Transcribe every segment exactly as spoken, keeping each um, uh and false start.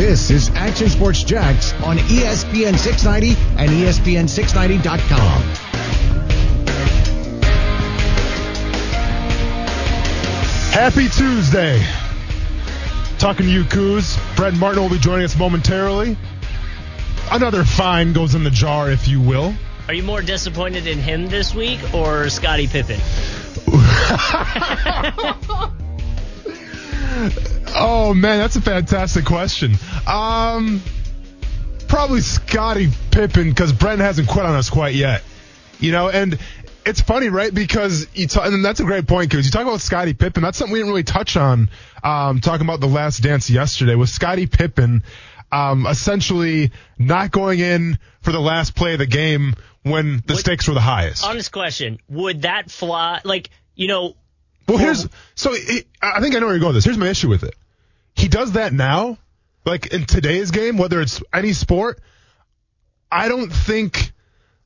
This is Action Sports Jax on E S P N six ninety and E S P N six ninety dot com. Happy Tuesday. Talking to you, Coos. Brett Martin will be joining us momentarily. Another fine goes in the jar, if you will. Are you more disappointed in him this week or Scottie Pippen? Oh, man, that's a fantastic question. Um, probably Scottie Pippen, because Brent hasn't quit on us quite yet. You know, and... It's funny, right? Because you talk, and that's a great point, because you talk about Scottie Pippen. That's something we didn't really touch on um, talking about The Last Dance yesterday, with Scottie Pippen um, essentially not going in for the last play of the game when the would, stakes were the highest. Honest question. Would that fly? Like, you know. Well, here's. So it, I think I know where you're going with this. Here's my issue with it. He does that now, like in today's game, whether it's any sport. I don't think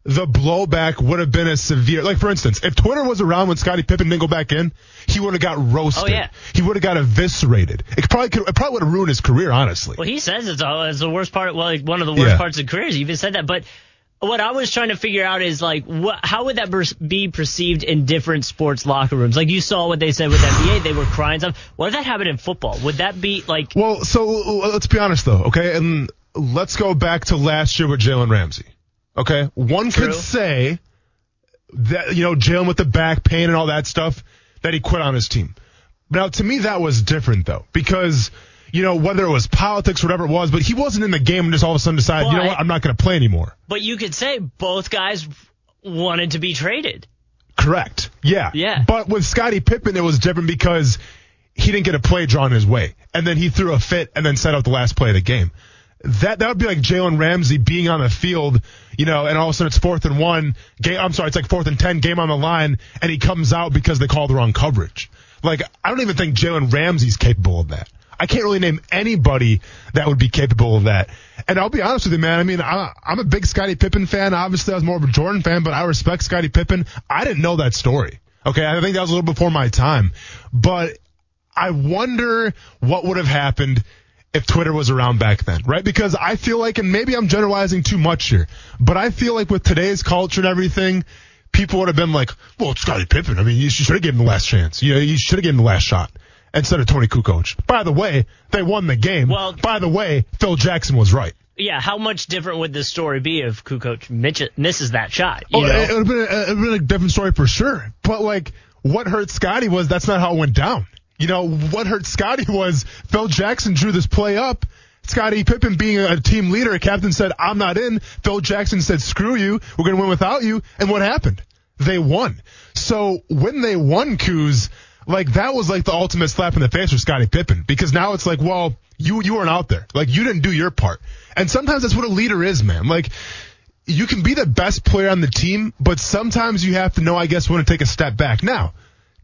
the blowback would have been as severe. Like, for instance, if Twitter was around when Scottie Pippen didn't go back in, he would have got roasted. Oh, yeah. He would have got eviscerated. It probably could, it probably would have ruined his career, honestly. Well, he says it's, all, it's the worst part, well, like one of the worst yeah. parts of careers. He even said that. But what I was trying to figure out is, like, what, how would that be perceived in different sports locker rooms? Like, you saw what they said with N B A. They were crying stuff. What if that happened in football? Would that be, like... Well, so let's be honest, though, okay? And let's go back to last year with Jalen Ramsey. Okay, one True. could say that, you know, Jalen with the back pain and all that stuff, that he quit on his team. Now, to me, that was different, though, because, you know, whether it was politics, whatever it was, but he wasn't in the game and just all of a sudden decided, but, you know what, I'm not going to play anymore. But you could say both guys wanted to be traded. Correct, yeah. Yeah. But with Scottie Pippen, it was different because he didn't get a play drawn his way, and then he threw a fit and then set out the last play of the game. That that would be like Jalen Ramsey being on the field, you know, and all of a sudden it's fourth and one. Game, I'm sorry, it's like fourth and ten, game on the line, and he comes out because they call the wrong coverage. Like, I don't even think Jalen Ramsey's capable of that. I can't really name anybody that would be capable of that. And I'll be honest with you, man. I mean, I, I'm a big Scottie Pippen fan. Obviously, I was more of a Jordan fan, but I respect Scottie Pippen. I didn't know that story. Okay, I think that was a little before my time. But I wonder what would have happened if Twitter was around back then, right? Because I feel like, and maybe I'm generalizing too much here, but I feel like with today's culture and everything, people would have been like, well, it's Scottie Pippen. I mean, you should have given him the last chance. You know, you should have given him the last shot instead of Tony Kukoc. By the way, they won the game. Well, by the way, Phil Jackson was right. Yeah, how much different would this story be if Kukoc misses that shot? You oh, know? It would have been, it would have been a different story for sure. But, like, what hurt Scottie was that's not how it went down. You know, what hurt Scottie was Phil Jackson drew this play up. Scottie Pippen, being a team leader, a captain, said, I'm not in. Phil Jackson said, screw you. We're going to win without you. And what happened? They won. So when they won, Coos, like, that was like the ultimate slap in the face for Scottie Pippen, because now it's like, well, you, you weren't out there. Like, you didn't do your part. And sometimes that's what a leader is, man. Like, you can be the best player on the team, but sometimes you have to know, I guess, when to take a step back. Now,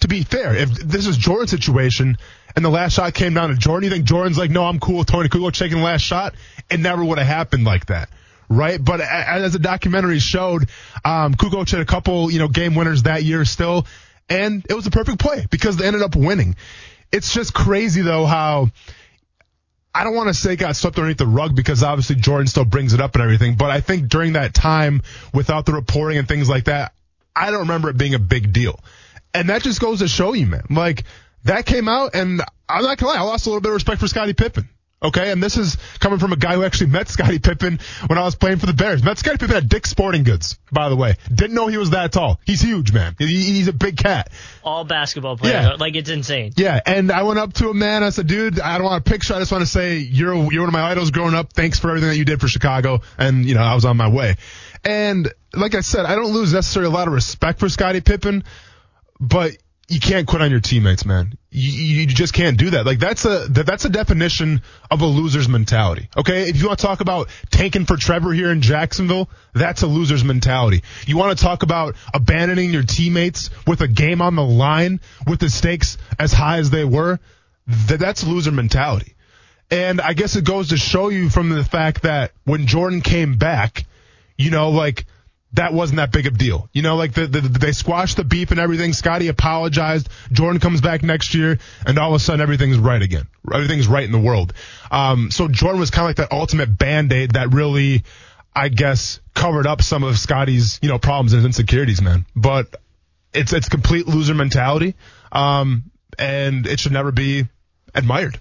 to be fair, if this is Jordan's situation and the last shot came down to Jordan, you think Jordan's like, no, I'm cool with Tony Kukoc taking the last shot? It never would have happened like that, right? But as the documentary showed, um, Kukoc had a couple, you know, game winners that year still, and it was a perfect play because they ended up winning. It's just crazy, though, how I don't want to say got swept underneath the rug, because obviously Jordan still brings it up and everything, but I think during that time, without the reporting and things like that, I don't remember it being a big deal. And that just goes to show you, man. Like, that came out, and I'm not going to lie, I lost a little bit of respect for Scottie Pippen, okay? And this is coming from a guy who actually met Scottie Pippen when I was playing for the Bears. Met Scottie Pippen at Dick's Sporting Goods, by the way. Didn't know he was that tall. He's huge, man. He's a big cat. All basketball players. Yeah. Like, it's insane. Yeah, and I went up to him, man. I said, dude, I don't want a picture. I just want to say you're you're one of my idols growing up. Thanks for everything that you did for Chicago. And, you know, I was on my way. And like I said, I don't lose necessarily a lot of respect for Scottie Pippen, but you can't quit on your teammates, man. You, you just can't do that. Like, that's a that's a definition of a loser's mentality, okay? If you want to talk about tanking for Trevor here in Jacksonville, that's a loser's mentality. You want to talk about abandoning your teammates with a game on the line, with the stakes as high as they were, th- that's loser mentality. And I guess it goes to show you from the fact that when Jordan came back, you know, like, that wasn't that big of a deal. You know, like the, the, they squashed the beef and everything. Scottie apologized. Jordan comes back next year, and all of a sudden everything's right again. Everything's right in the world. Um, so Jordan was kind of like that ultimate Band-Aid that really, I guess, covered up some of Scottie's, you know, problems and insecurities, man. But it's it's complete loser mentality, um, and it should never be admired.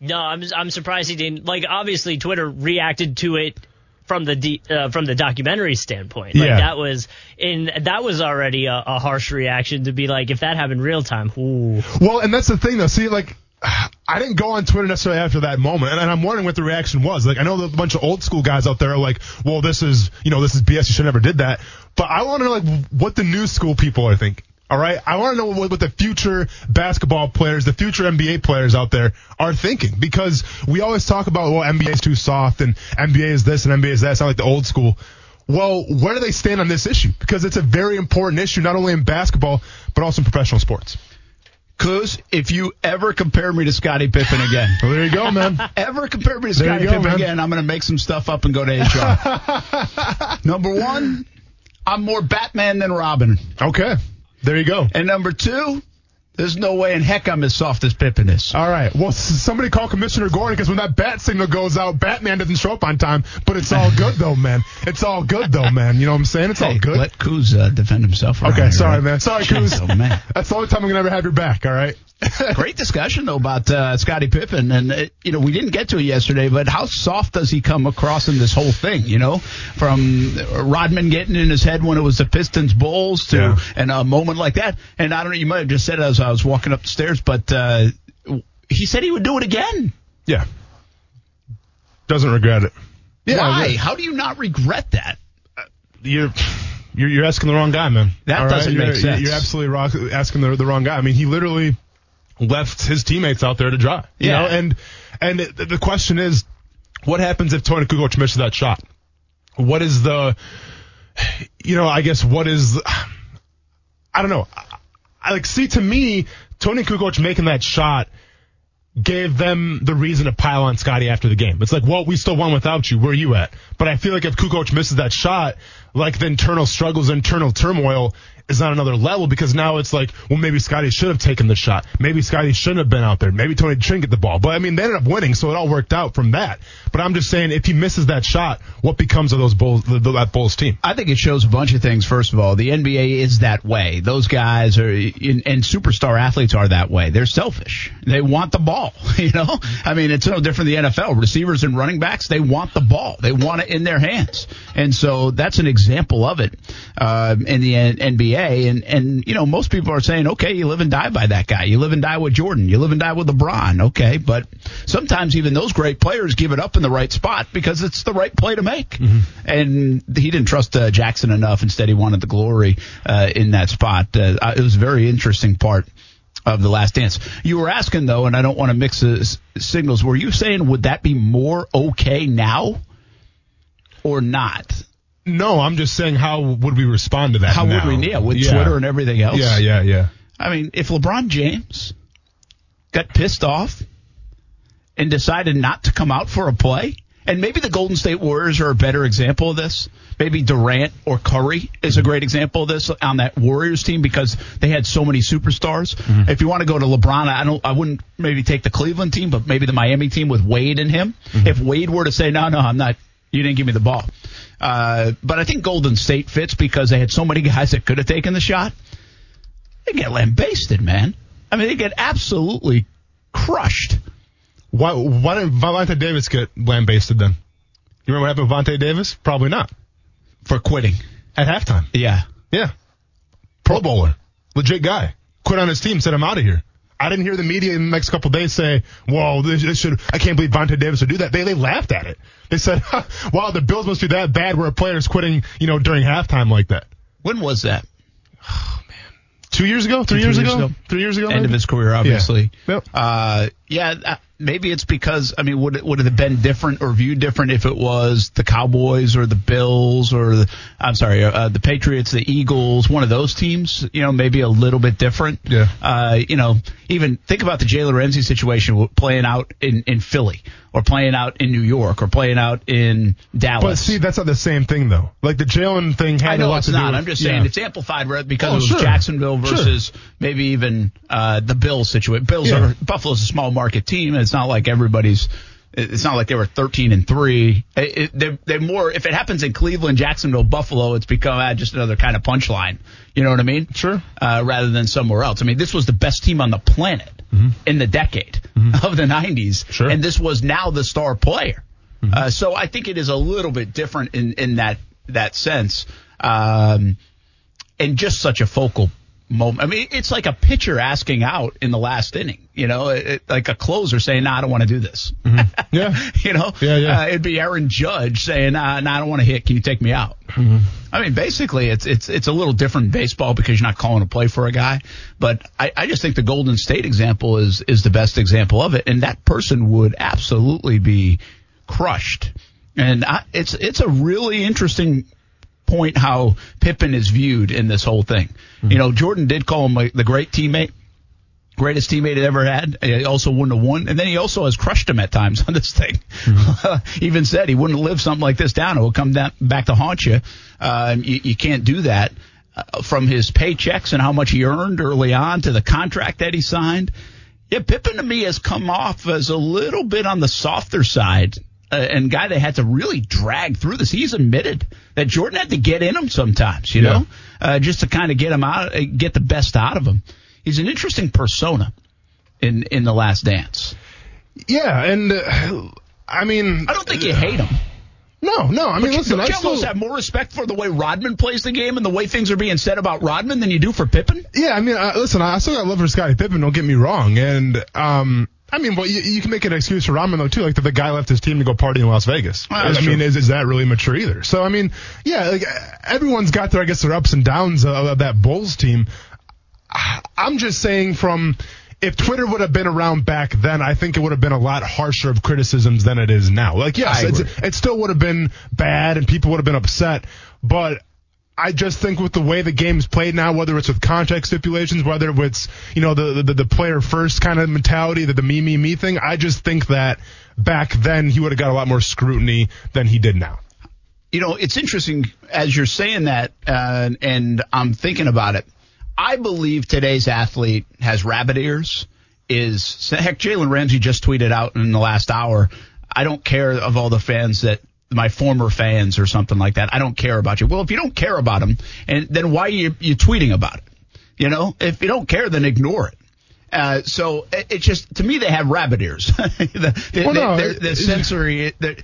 No, I'm I'm surprised he didn't. Like, obviously, Twitter reacted to it from the de- uh, from the documentary standpoint. Like, yeah. That was in that was already a, a harsh reaction to be like, if that happened real time. Ooh. Well, and that's the thing though. See, like, I didn't go on Twitter necessarily after that moment, and I'm wondering what the reaction was. Like, I know a bunch of old school guys out there are like, well, this is, you know, this is B S. You should never did that. But I want to know, like, what the new school people are thinking. All right, I want to know what, what the future basketball players, the future N B A players out there are thinking, because we always talk about, well, N B A is too soft and N B A is this and N B A is that. It's not like the old school. Well, where do they stand on this issue? Because it's a very important issue, not only in basketball, but also in professional sports. Clues, if you ever compare me to Scottie Pippen again. Well, there you go, man. Ever compare me to Scottie Pippen man. again, I'm going to make some stuff up and go to H R. Number one, I'm more Batman than Robin. Okay. There you go. And number two, there's no way in heck I'm as soft as Pippen is. All right. Well, somebody call Commissioner Gordon, because when that bat signal goes out, Batman doesn't show up on time. But it's all good, though, man. It's all good, though, man. You know what I'm saying? It's hey, all good. Let Kuz uh, defend himself. Okay, here, sorry, right? man. Sorry, Kuz. Oh, man. That's the only time I'm going to ever have your back, all right? Great discussion, though, about uh, Scottie Pippen. And, it, you know, we didn't get to it yesterday, but how soft does he come across in this whole thing, you know? From Rodman getting in his head when it was the Pistons-Bulls to yeah. and a moment like that. And I don't know, you might have just said it as I was walking up the stairs, but uh, he said he would do it again. Yeah. Doesn't regret it. Yeah, why? It. How do you not regret that? Uh, you're... You're, you're asking the wrong guy, man. That All doesn't right? make you're, sense. You're absolutely wrong, asking the, the wrong guy. I mean, he literally left his teammates out there to dry. You yeah. know? And and it, the question is, what happens if Tony Kukoc misses that shot? What is the, you know, I guess what is, I don't know. I, I like see, to me, Tony Kukoc making that shot gave them the reason to pile on Scottie after the game. It's like, well, we still won without you. Where are you at? But I feel like if Kukoc misses that shot, like the internal struggles, internal turmoil is on another level, because now it's like, well, maybe Scottie should have taken the shot. Maybe Scottie shouldn't have been out there. Maybe Tony shouldn't get the ball. But, I mean, they ended up winning, so it all worked out from that. But I'm just saying, if he misses that shot, what becomes of those Bulls, that Bulls team? I think it shows a bunch of things. First of all, the N B A is that way. Those guys are, and superstar athletes are that way. They're selfish. They want the ball, you know? I mean, it's no different than the N F L. Receivers and running backs, they want the ball. They want it in their hands. And so that's an example of it uh, in the N B A. And, and, you know, most people are saying, okay, you live and die by that guy. You live and die with Jordan. You live and die with LeBron. Okay, but sometimes even those great players give it up in the right spot because it's the right play to make. Mm-hmm. And he didn't trust uh, Jackson enough. Instead, he wanted the glory uh, in that spot. Uh, it was a very interesting part of The Last Dance. You were asking, though, and I don't want to mix uh, signals, were you saying would that be more okay now or not? No, I'm just saying, how would we respond to that? How now? would we? Yeah, with yeah. Twitter and everything else. Yeah, yeah, yeah. I mean, if LeBron James got pissed off and decided not to come out for a play, and maybe the Golden State Warriors are a better example of this. Maybe Durant or Curry is a great example of this on that Warriors team because they had so many superstars. Mm-hmm. If you want to go to LeBron, I don't, I wouldn't maybe take the Cleveland team, but maybe the Miami team with Wade and him. Mm-hmm. If Wade were to say, "No, no, I'm not. You didn't give me the ball." Uh, but I think Golden State fits because they had so many guys that could have taken the shot. They get lambasted, man. I mean, they get absolutely crushed. Why, why didn't Vontae Davis get lambasted then? You remember what happened with Vontae Davis? Probably not. For quitting. At halftime. Yeah. Yeah. Pro Bowler. Legit guy. Quit on his team, said, "I'm out of here." I didn't hear the media in the next couple of days say, "Whoa, this, this should, I can't believe Vontae Davis would do that." They they laughed at it. They said, "Wow, the Bills must be that bad where a player's quitting, you know, during halftime like that." When was that? Oh, man. Two years ago? Three, Two, years, three years ago? ago? Three years ago? End maybe? of his career, obviously. Yeah. Yep. Uh, Yeah, maybe it's because, I mean, would it, would it have been different or viewed different if it was the Cowboys or the Bills or, the, I'm sorry, uh, the Patriots, the Eagles, one of those teams, you know, maybe a little bit different. Yeah. Uh, you know, even think about the Jalen Ramsey situation playing out in, in Philly or playing out in New York or playing out in Dallas. But see, that's not the same thing, though. Like the Jalen thing had a lot to do with it. I know it's not. I'm just saying yeah. it's amplified because oh, it was sure. Jacksonville versus sure. maybe even uh, the Bills situation. Bills yeah. are, Buffalo's a small market team. It's not like everybody's. It's not like they were thirteen and three. It, it, they're, they're more. If it happens in Cleveland, Jacksonville, Buffalo, it's become ah, just another kind of punchline. You know what I mean? Sure. Uh, rather than somewhere else. I mean, this was the best team on the planet mm-hmm. in the decade mm-hmm. of the nineties, sure. and this was now the star player. Mm-hmm. Uh, so I think it is a little bit different in in that that sense, um, and just such a focal point. Moment. I mean, it's like a pitcher asking out in the last inning, you know, it, it, like a closer saying, nah, I don't want to do this. Mm-hmm. Yeah. you know, yeah, yeah. Uh, it'd be Aaron Judge saying, nah, nah I don't want to hit. Can you take me out? Mm-hmm. I mean, basically, it's it's it's a little different in baseball because you're not calling a play for a guy. But I, I just think the Golden State example is is the best example of it. And that person would absolutely be crushed. And I, it's it's a really interesting point how Pippen is viewed in this whole thing. Mm-hmm. You know, Jordan did call him like, the great teammate, greatest teammate it ever had. He also wouldn't have won. And then he also has crushed him at times on this thing. Mm-hmm. Even said he wouldn't live something like this down. It will come down, back to haunt you. Uh, you. You can't do that. Uh, from his paychecks and how much he earned early on to the contract that he signed. Yeah, Pippen to me has come off as a little bit on the softer side. Uh, and guy that had to really drag through this. He's admitted that Jordan had to get in him sometimes, you yeah. know, uh, just to kind of get him out, get the best out of him. He's an interesting persona in in The Last Dance. Yeah, and uh, I mean, I don't think you hate him. No, no. I mean, but listen, I still almost have more respect for the way Rodman plays the game and the way things are being said about Rodman than you do for Pippen. Yeah, I mean, uh, listen, I still got love for Scottie Pippen. Don't get me wrong, and um. I mean, well, you, you can make an excuse for Rodman, though, too, like that the guy left his team to go party in Las Vegas. Well, I mean, is, is that really mature either? So, I mean, yeah, like everyone's got their, I guess, their ups and downs of, of that Bulls team. I'm just saying from if Twitter would have been around back then, I think it would have been a lot harsher of criticisms than it is now. Like, yes, it's, it still would have been bad and people would have been upset, but I just think with the way the game's played now, whether it's with contract stipulations, whether it's, you know, the the, the player first kind of mentality, the, the me, me, me thing, I just think that back then he would have got a lot more scrutiny than he did now. You know, it's interesting as you're saying that, uh, and I'm thinking about it. I believe today's athlete has rabbit ears. Is heck, Jalen Ramsey just tweeted out in the last hour, I don't care of all the fans that my former fans or something like that. I don't care about you. Well, if you don't care about them, and then why are you, you tweeting about it? You know, if you don't care, then ignore it. Uh, so it, it just, to me, they have rabbit ears. the, they, well, no, they, they're, they're sensory. They're,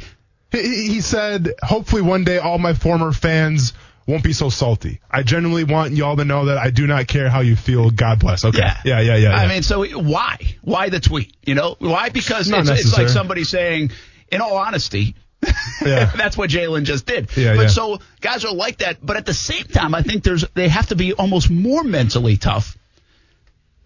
he, he said, hopefully one day all my former fans won't be so salty. I genuinely want y'all to know that I do not care how you feel. God bless. Okay. Yeah, yeah, yeah. yeah, yeah. I mean, so why? Why the tweet? You know, why? Because it's, it's, it's like somebody saying, in all honesty, yeah. That's what Jalen just did. Yeah, but yeah. So guys are like that. But at the same time, I think there's they have to be almost more mentally tough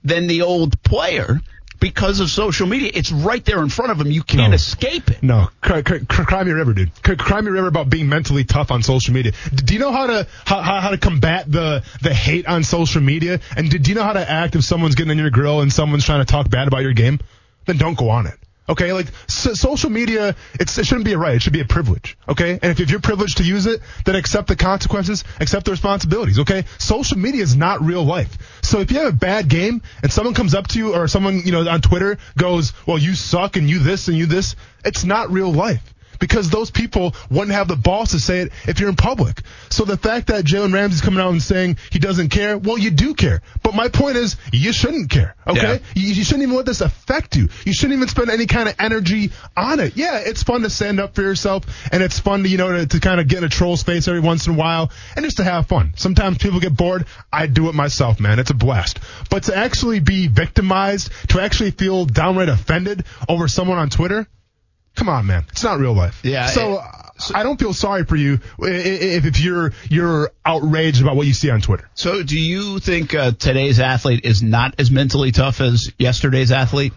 than the old player because of social media. It's right there in front of them. You can't no. escape it. No, cry, cry, cry me a river, dude. Cry, cry me a river about being mentally tough on social media. Do you know how to how, how, how to combat the the hate on social media? And do, do you know how to act if someone's getting in your grill and someone's trying to talk bad about your game? Then don't go on it. Okay, like so social media, it's, it shouldn't be a right. It should be a privilege. Okay, and if, if you're privileged to use it, then accept the consequences, accept the responsibilities. Okay, social media is not real life. So if you have a bad game and someone comes up to you or someone you know on Twitter goes, well, you suck and you this and you this, it's not real life. Because those people wouldn't have the balls to say it if you're in public. So the fact that Jalen Ramsey's coming out and saying he doesn't care, well, you do care. But my point is, you shouldn't care, okay? Yeah. You, you shouldn't even let this affect you. You shouldn't even spend any kind of energy on it. Yeah, it's fun to stand up for yourself, and it's fun to, you know, to, to kind of get in a troll's face every once in a while, and just to have fun. Sometimes people get bored. I do it myself, man. It's a blast. But to actually be victimized, to actually feel downright offended over someone on Twitter, come on, man. It's not real life. Yeah. So, it, so I don't feel sorry for you if, if you're you're outraged about what you see on Twitter. So do you think uh, today's athlete is not as mentally tough as yesterday's athlete?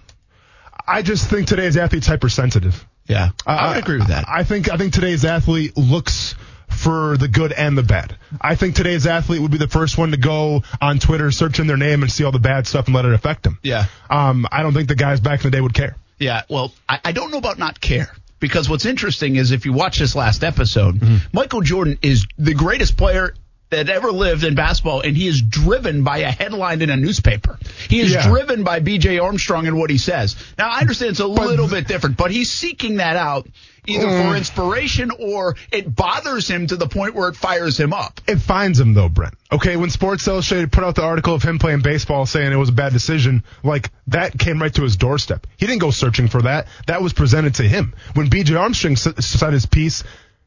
I just think today's athlete's hypersensitive. Yeah, uh, I would agree with that. I think I think today's athlete looks for the good and the bad. I think today's athlete would be the first one to go on Twitter, search in their name, and see all the bad stuff and let it affect them. Yeah. Um, I don't think the guys back in the day would care. Yeah, well, I, I don't know about not care. Because what's interesting is if you watch this last episode, mm-hmm. Michael Jordan is the greatest player that ever lived in basketball, and he is driven by a headline in a newspaper. He is yeah. driven by B J Armstrong and what he says. Now, I understand it's a but, little bit different, but he's seeking that out either uh, for inspiration or it bothers him to the point where it fires him up. It finds him, though, Brent. Okay, when Sports Illustrated put out the article of him playing baseball saying it was a bad decision, like, that came right to his doorstep. He didn't go searching for that. That was presented to him. When B J Armstrong said his piece,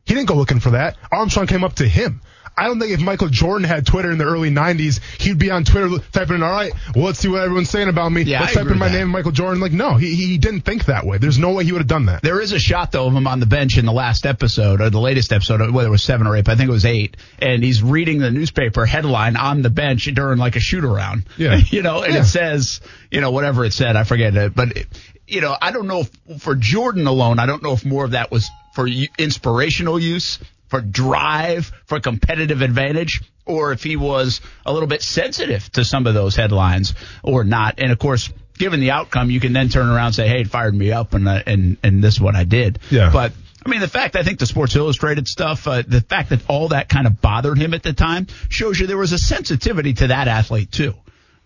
he didn't go looking for that. Armstrong came up to him. I don't think if Michael Jordan had Twitter in the early nineties, he'd be on Twitter typing in, all right, well, let's see what everyone's saying about me. Yeah, let's I type in my that. name, Michael Jordan. Like, no, he he didn't think that way. There's no way he would have done that. There is a shot, though, of him on the bench in the last episode, or the latest episode, whether it was seven or eight, but I think it was eight, and he's reading the newspaper headline on the bench during, like, a shoot-around. Yeah. you know, and yeah. it says, you know, whatever it said, I forget it. But, it, you know, I don't know if for Jordan alone, I don't know if more of that was for inspirational use, for drive, for competitive advantage, or if he was a little bit sensitive to some of those headlines or not. And, of course, given the outcome, you can then turn around and say, hey, it fired me up, and uh, and, and this is what I did. Yeah. But, I mean, the fact, I think the Sports Illustrated stuff, uh, the fact that all that kind of bothered him at the time shows you there was a sensitivity to that athlete, too.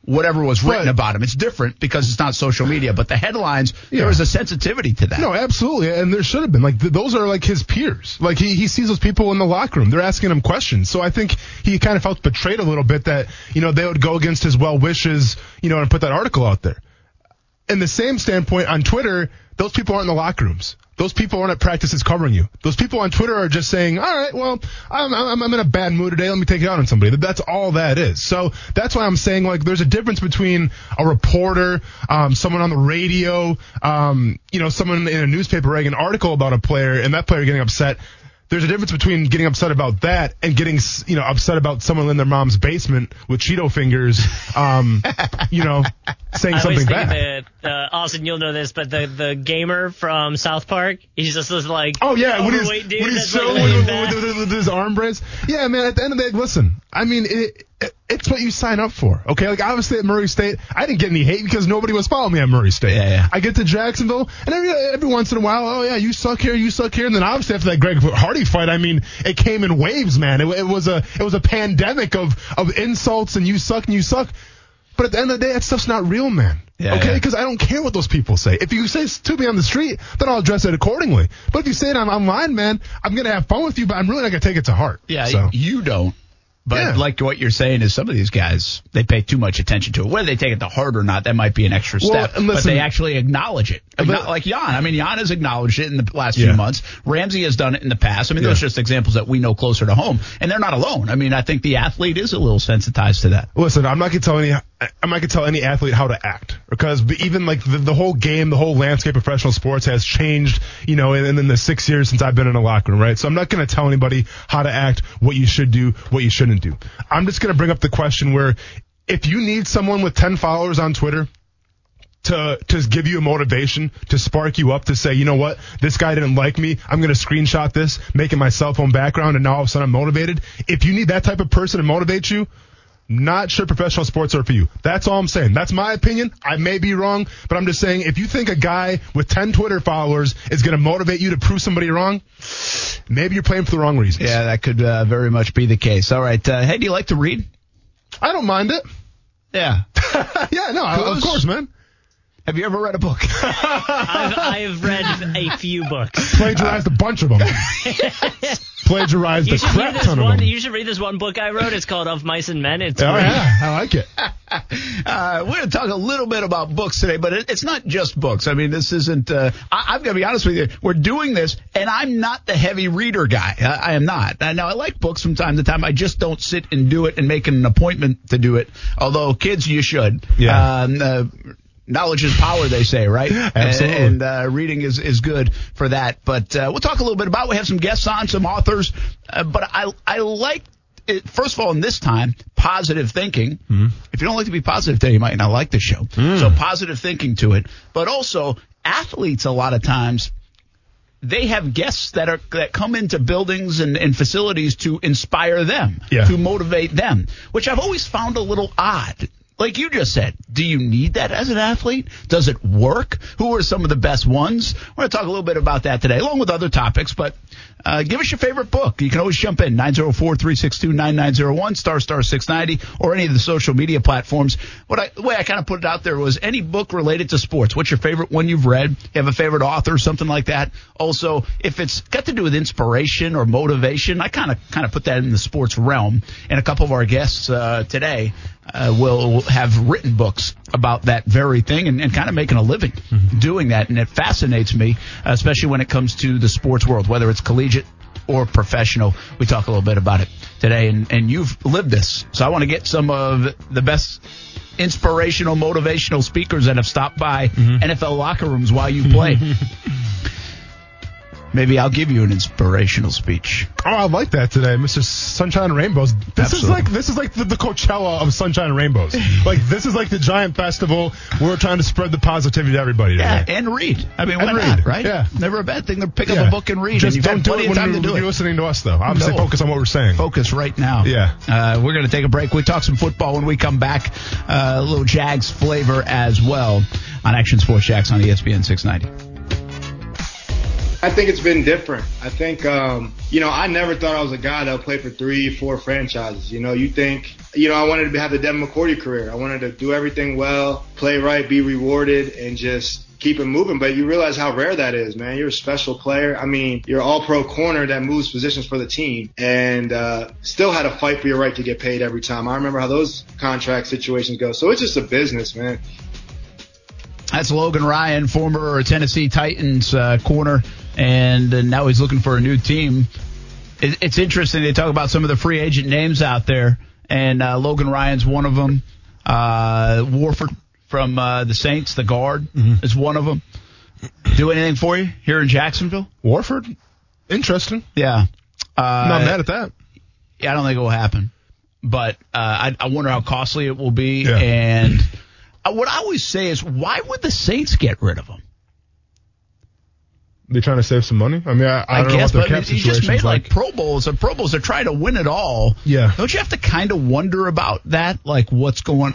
Whatever was written right. about him. It's different because it's not social media, but the headlines, yeah. there was a sensitivity to that. No, absolutely, and there should have been. Like th- Those are like his peers. Like he, he sees those people in the locker room. They're asking him questions. So I think he kind of felt betrayed a little bit that, you know, they would go against his well wishes, you know, and put that article out there. In the same standpoint, on Twitter, those people aren't in the locker rooms. Those people aren't at practices covering you. Those people on Twitter are just saying, all right, well, I'm, I'm, I'm in a bad mood today. Let me take it out on somebody. That's all that is. So that's why I'm saying, like, there's a difference between a reporter, um, someone on the radio, um, you know, someone in a newspaper writing an article about a player and that player getting upset. There's a difference between getting upset about that and getting, you know, upset about someone in their mom's basement with Cheeto fingers, um, you know, saying I something bad. That, uh, Austin, you'll know this, but the, the gamer from South Park, he's just this, like, oh yeah, when he's, when he's showing like with, with, with his arm brace. Yeah, man. At the end of the day, listen. I mean, it, it, it's what you sign up for. Okay, like obviously at Murray State, I didn't get any hate because nobody was following me at Murray State. Yeah, yeah. I get to Jacksonville, and every every once in a while, oh yeah, you suck here, you suck here, and then obviously after that Greg Hardy fight, I mean, it came in waves, man. It, it was a it was a pandemic of of insults and you suck and you suck. But at the end of the day, that stuff's not real, man. Yeah, okay, because yeah. I don't care what those people say. If you say to me on the street, then I'll address it accordingly. But if you say it on, online, man, I'm gonna have fun with you, but I'm really not gonna take it to heart. Yeah, so. you don't. But yeah. like what you're saying is some of these guys, they pay too much attention to it. Whether they take it to heart or not, that might be an extra step. Well, listen, but they actually acknowledge it. Acknow- like Jan. I mean, Jan has acknowledged it in the last yeah. few months. Ramsey has done it in the past. I mean, yeah. those are just examples that we know closer to home. And they're not alone. I mean, I think the athlete is a little sensitized to that. Listen, I'm not going to tell any I'm not going to tell any athlete how to act. Because even like the, the whole game, the whole landscape of professional sports has changed, you know, in, in the six years since I've been in a locker room, right? So I'm not going to tell anybody how to act, what you should do, what you shouldn't do. I'm just going to bring up the question where if you need someone with ten followers on Twitter to to give you a motivation, to spark you up, to say, you know what, this guy didn't like me, I'm going to screenshot this, make it my cell phone background, and now all of a sudden I'm motivated. If you need that type of person to motivate you, not sure professional sports are for you. That's all I'm saying. That's my opinion. I may be wrong, but I'm just saying if you think a guy with ten Twitter followers is going to motivate you to prove somebody wrong, maybe you're playing for the wrong reasons. Yeah, that could uh, very much be the case. All right. Uh, hey, do you like to read? I don't mind it. Yeah. yeah, no, I, of course, man. Have you ever read a book? I've, I've read a few books. Plagiarized uh, a bunch of them. Plagiarized a crap ton one, of them. You should read this one book I wrote. It's called Of Mice and Men. It's oh, great. yeah. I like it. uh, we're going to talk a little bit about books today, but it, it's not just books. I mean, this isn't uh, – I'm going to be honest with you. We're doing this, and I'm not the heavy reader guy. I, I am not. Now, I like books from time to time. I just don't sit and do it and make an appointment to do it, although kids, you should. Yeah. Um, uh, Knowledge is power, they say, right? Absolutely. And, and uh, reading is, is good for that. But uh, we'll talk a little bit about it. We have some guests on, some authors. Uh, but I I like, it, first of all, in this time, positive thinking. Mm. If you don't like to be positive today, you might not like the show. Mm. So positive thinking to it. But also, athletes a lot of times, they have guests that are that come into buildings and, and facilities to inspire them, yeah. to motivate them, which I've always found a little odd. Like you just said, do you need that as an athlete? Does it work? Who are some of the best ones? We're going to talk a little bit about that today, along with other topics. But uh, give us your favorite book. You can always jump in, nine oh four, three six two, nine nine oh one, star star six ninety, or any of the social media platforms. What I, the way I kind of put it out there was any book related to sports. What's your favorite one you've read? You have a favorite author, something like that. Also, if it's got to do with inspiration or motivation, I kind of kind of put that in the sports realm. And a couple of our guests uh, today Uh, will have written books about that very thing and, and kind of making a living mm-hmm. doing that. And it fascinates me, especially when it comes to the sports world, whether it's collegiate or professional. We talk a little bit about it today, and, and you've lived this. So I want to get some of the best inspirational, motivational speakers that have stopped by mm-hmm. N F L locker rooms while you played. Maybe I'll give you an inspirational speech. Oh, I like that today, Mister Sunshine and Rainbows. This Absolutely. is like this is like the, the Coachella of Sunshine and Rainbows. Like this is like the Giant Festival. We're trying to spread the positivity to everybody today. Yeah, and read. I mean, why and not? Read. Right? Yeah, never a bad thing to pick yeah. up a book and read. Just and you've don't do it when you're, you're listening to us, though. Obviously, no. focus on what we're saying. Focus right now. Yeah. Uh, we're gonna take a break. We talk some football when we come back. Uh, a little Jags flavor as well on Action Sports Jax on E S P N six ninety. I think it's been different. I think, um, you know, I never thought I was a guy that would play for three, four franchises. You know, you think, you know, I wanted to have the Devin McCourty career. I wanted to do everything well, play right, be rewarded, and just keep it moving. But you realize how rare that is, man. You're a special player. I mean, you're an all-pro corner that moves positions for the team and uh, still had to fight for your right to get paid every time. I remember how those contract situations go. So it's just a business, man. That's Logan Ryan, former Tennessee Titans uh, corner. And now he's looking for a new team. It's interesting. They talk about some of the free agent names out there. And uh, Logan Ryan's one of them. Uh, Warford from uh, the Saints, the guard, mm-hmm. is one of them. Do anything for you here in Jacksonville? Warford? Interesting. Yeah. Uh, Not mad at that. Yeah, I don't think it will happen. But uh, I, I wonder how costly it will be. Yeah. And what I always say is, why would the Saints get rid of him? They're trying to save some money? I mean, I, I, I don't guess, know what their cap situation is. You just made, like, like Pro Bowls. And Pro Bowls are trying to win it all. Yeah. Don't you have to kind of wonder about that? Like, what's going on?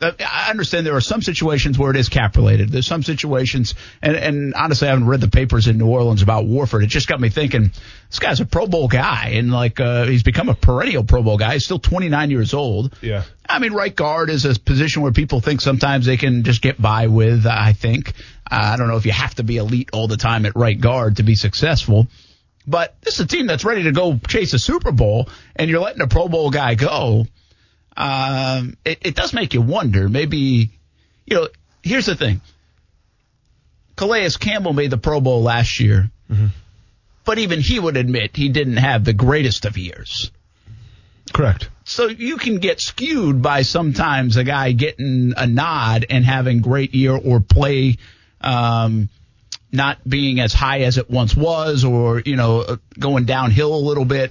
I understand there are some situations where it is cap-related. There's some situations, and, and honestly, I haven't read the papers in New Orleans about Warford. It just got me thinking, this guy's a Pro Bowl guy, and, like, uh, he's become a perennial Pro Bowl guy. He's still twenty-nine years old. Yeah. I mean, right guard is a position where people think sometimes they can just get by with, I think. I don't know if you have to be elite all the time at right guard to be successful, but this is a team that's ready to go chase a Super Bowl, and you're letting a Pro Bowl guy go. Um, it, it does make you wonder. Maybe, you know, here's the thing. Calais Campbell made the Pro Bowl last year, mm-hmm. but even he would admit he didn't have the greatest of years. Correct. So you can get skewed by sometimes a guy getting a nod and having great year or play Um, not being as high as it once was, or, you know, going downhill a little bit.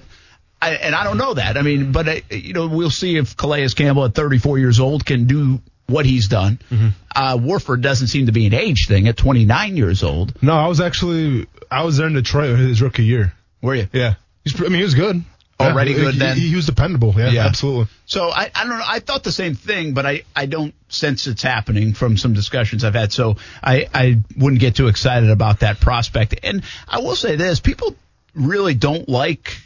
I, and I don't know that. I mean, but, I, you know, we'll see if Calais Campbell at thirty-four years old can do what he's done. Mm-hmm. Uh, Warford doesn't seem to be an age thing at twenty-nine years old. No, I was actually, I was there in Detroit his rookie year. Were you? Yeah. He's, I mean, he was good. Already yeah, good he, then? He, he was dependable. Yeah, yeah. Absolutely. So I, I don't know. I thought the same thing, but I, I don't sense it's happening from some discussions I've had. So I, I wouldn't get too excited about that prospect. And I will say this. People really don't like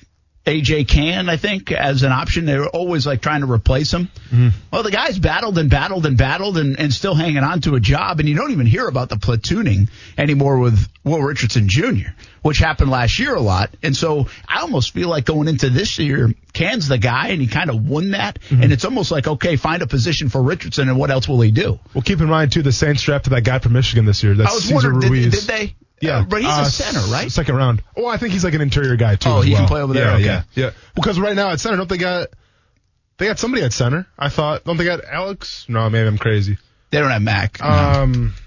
A J Cann, I think, as an option. They're always like trying to replace him. Mm-hmm. Well, the guy's battled and battled and battled and, and still hanging on to a job. And you don't even hear about the platooning anymore with Will Richardson Junior, which happened last year a lot. And so I almost feel like going into this year, Cann's the guy, and he kind of won that. Mm-hmm. And it's almost like, okay, find a position for Richardson, and what else will he do? Well, keep in mind, too, the Saints drafted that guy from Michigan this year. That's I was Cesar wondering, Ruiz. Did, did they? Yeah. Uh, but he's uh, a center, right? Second round. Oh, I think he's like an interior guy, too. Oh, he well. can play over there. Yeah, okay. yeah, yeah. Because right now at center, don't they got they got somebody at center, I thought. Don't they got Alex? No, maybe I'm crazy. They don't have Mac. Um... No.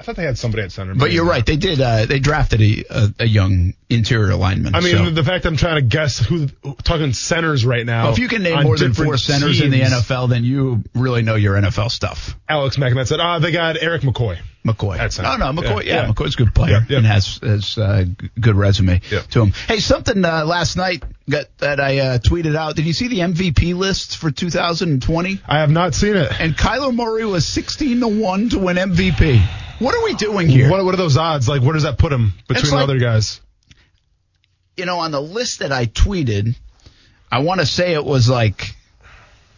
I thought they had somebody at center. But you're right. They did. Uh, they drafted a, a, a young interior lineman. I mean, so. the fact I'm trying to guess who, who talking centers right now. Well, if you can name more than four centers teams in the N F L, then you really know your N F L stuff. Alex McMahon said, "Ah, oh, they got Eric McCoy." McCoy. Oh, no, McCoy. Yeah, yeah, yeah. McCoy's a good player yeah, yeah. and has has uh, good resume yeah. to him. Hey, something uh, last night got, that I uh, tweeted out. Did you see the M V P list for two thousand twenty? I have not seen it. And Kyler Murray was sixteen to one to win M V P. What are we doing here? What, what are those odds? Like, where does that put him between like, the other guys? You know, on the list that I tweeted, I want to say it was like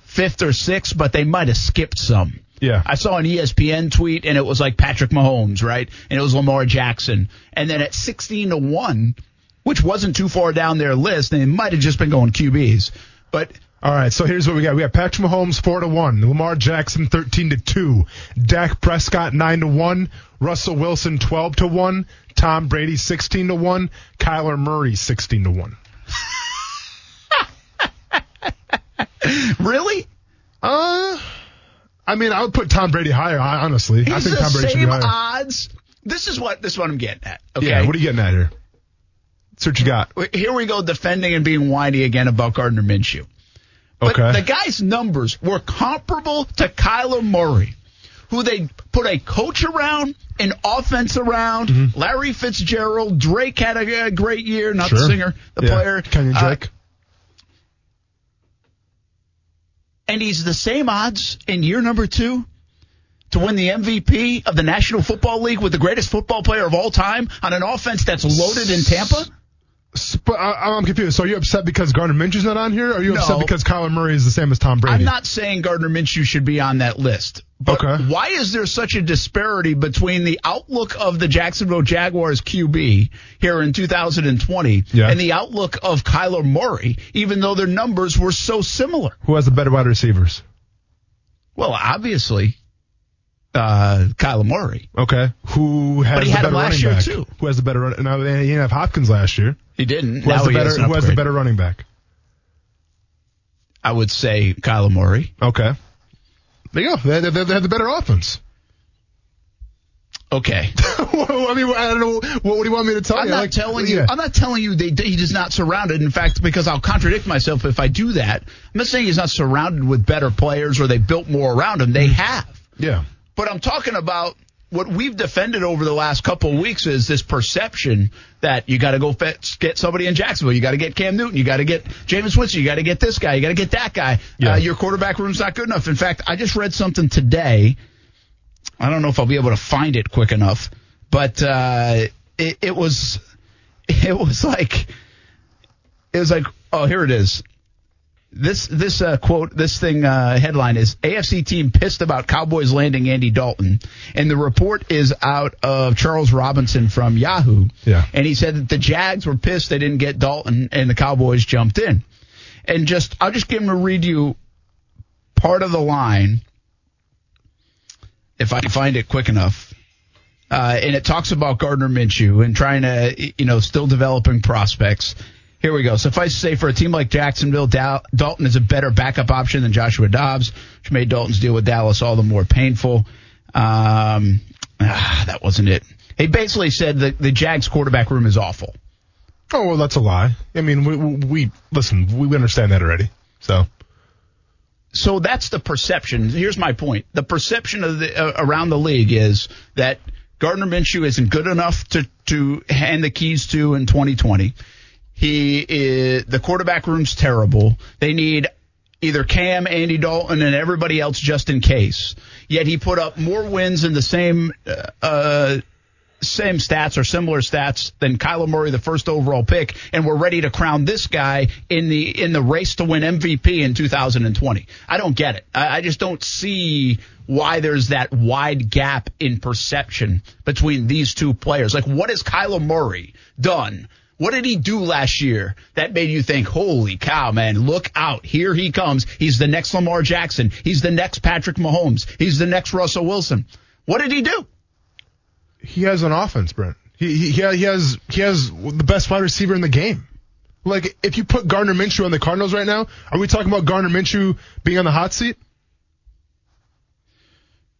fifth or sixth, but they might have skipped some. Yeah. I saw an E S P N tweet, and it was like Patrick Mahomes, right? And it was Lamar Jackson. And then at sixteen to one, which wasn't too far down their list, they might have just been going Q Bs. But all right, so here's what we got. We got Patrick Mahomes four to one, Lamar Jackson thirteen to two, Dak Prescott nine to one, Russell Wilson twelve to one, Tom Brady sixteen to one, Kyler Murray sixteen to one. Really? Uh I mean, I would put Tom Brady higher, honestly. He's I think Tom Brady should be higher. Same odds. This is what this is what I'm getting at. Okay. Yeah, what are you getting at here? That's what you got. Here we go defending and being whiny again about Gardner Minshew. But okay. The guy's numbers were comparable to Kyler Murray, who they put a coach around, an offense around. Mm-hmm. Larry Fitzgerald, Drake had a, a great year, not sure. the singer, the yeah. player. Kenyan Drake. Uh, And he's the same odds in year number two to win the M V P of the National Football League with the greatest football player of all time on an offense that's loaded in Tampa? But I'm confused. So are you upset because Gardner Minshew's not on here? Or are you no. upset because Kyler Murray is the same as Tom Brady? I'm not saying Gardner Minshew should be on that list. But okay. why is there such a disparity between the outlook of the Jacksonville Jaguars Q B here in two thousand twenty yeah. and the outlook of Kyler Murray, even though their numbers were so similar? Who has the better wide receivers? Well, obviously, uh, Kyler Murray. Okay. Who has but he the had better him last year, back? Too. Who has the better running back? He didn't have Hopkins last year. He didn't. Who, now has, the he better, who has the better running back? I would say Kyler Murray. Okay. There you go. They, they, they have the better offense. Okay. well, I mean, I don't know. What, what do you want me to tell I'm you? Not like, telling yeah. you? I'm not telling you they, he is not surrounded. In fact, because I'll contradict myself if I do that. I'm not saying he's not surrounded with better players or they built more around him. They have. Yeah. But I'm talking about what we've defended over the last couple of weeks is this perception that you got to go fetch, get somebody in Jacksonville. You got to get Cam Newton. You got to get Jameis Winston. You got to get this guy. You got to get that guy. Yeah. Uh, your quarterback room's not good enough. In fact, I just read something today. I don't know if I'll be able to find it quick enough, but uh, it, it was it was like it was like oh here it is. This this uh, quote, this thing uh, headline is A F C team pissed about Cowboys landing Andy Dalton. And the report is out of Charles Robinson from Yahoo. Yeah. And he said that the Jags were pissed they didn't get Dalton and the Cowboys jumped in. And just I'll just give him a read you part of the line if I can find it quick enough. Uh, and it talks about Gardner Minshew and trying to, you know, still developing prospects. Here we go. Suffice to say, for a team like Jacksonville, Dal- Dalton is a better backup option than Joshua Dobbs, which made Dalton's deal with Dallas all the more painful. Um, ah, that wasn't it. He basically said that the Jags quarterback room is awful. Oh, well, that's a lie. I mean, we, we listen, we understand that already. So so that's the perception. Here's my point. The perception of the, uh, around the league is that Gardner Minshew isn't good enough to, to hand the keys to in twenty twenty. He is, the quarterback room's terrible. They need either Cam, Andy Dalton, and everybody else just in case. Yet he put up more wins in the same uh, same stats or similar stats than Kyler Murray, the first overall pick, and we're ready to crown this guy in the in the race to win M V P in two thousand twenty. I don't get it. I, I just don't see why there's that wide gap in perception between these two players. Like, what has Kyler Murray done? What did he do last year that made you think, holy cow, man, look out. Here he comes. He's the next Lamar Jackson. He's the next Patrick Mahomes. He's the next Russell Wilson. What did he do? He has an offense, Brent. He, he, he has he has the best wide receiver in the game. Like, if you put Gardner Minshew on the Cardinals right now, are we talking about Gardner Minshew being on the hot seat?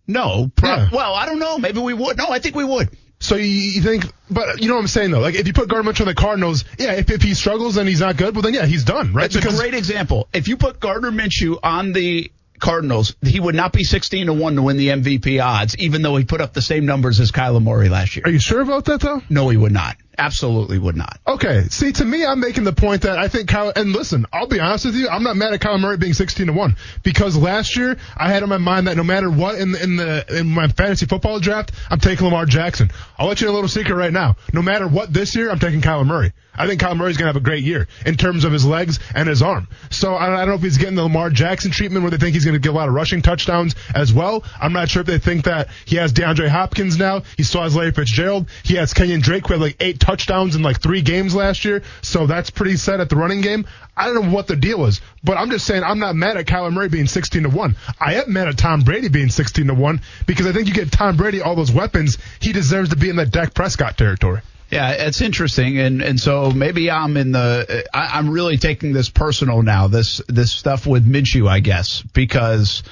No. Pro- yeah. Well, I don't know. Maybe we would. No, I think we would. So you think, but you know what I'm saying though. Like if you put Gardner Minshew on the Cardinals, yeah. If, if he struggles and he's not good, well then yeah, he's done, right? That's because- a great example. If you put Gardner Minshew on the Cardinals, he would not be sixteen to one to win the M V P odds, even though he put up the same numbers as Kyler Murray last year. Are you sure about that though? No, he would not. Absolutely would not. Okay. See, to me, I'm making the point that I think Kyler, and listen, I'll be honest with you, I'm not mad at Kyler Murray being sixteen to one because last year I had in my mind that no matter what in the, in the, in my fantasy football draft, I'm taking Lamar Jackson. I'll let you in a little secret right now. No matter what this year, I'm taking Kyler Murray. I think Kyler Murray's going to have a great year in terms of his legs and his arm. So I don't know if he's getting the Lamar Jackson treatment where they think he's going to get a lot of rushing touchdowns as well. I'm not sure if they think that he has DeAndre Hopkins now. He still has Larry Fitzgerald. He has Kenyan Drake who had like eight touchdowns in like three games last year. So that's pretty set at the running game. I don't know what the deal is, but I'm just saying I'm not mad at Kyler Murray being sixteen to one. I am mad at Tom Brady being sixteen to one because I think you get Tom Brady all those weapons. He deserves to be in that Dak Prescott territory. Yeah, it's interesting, and, and so maybe I'm in the – I'm really taking this personal now, this this stuff with Minshew, I guess, because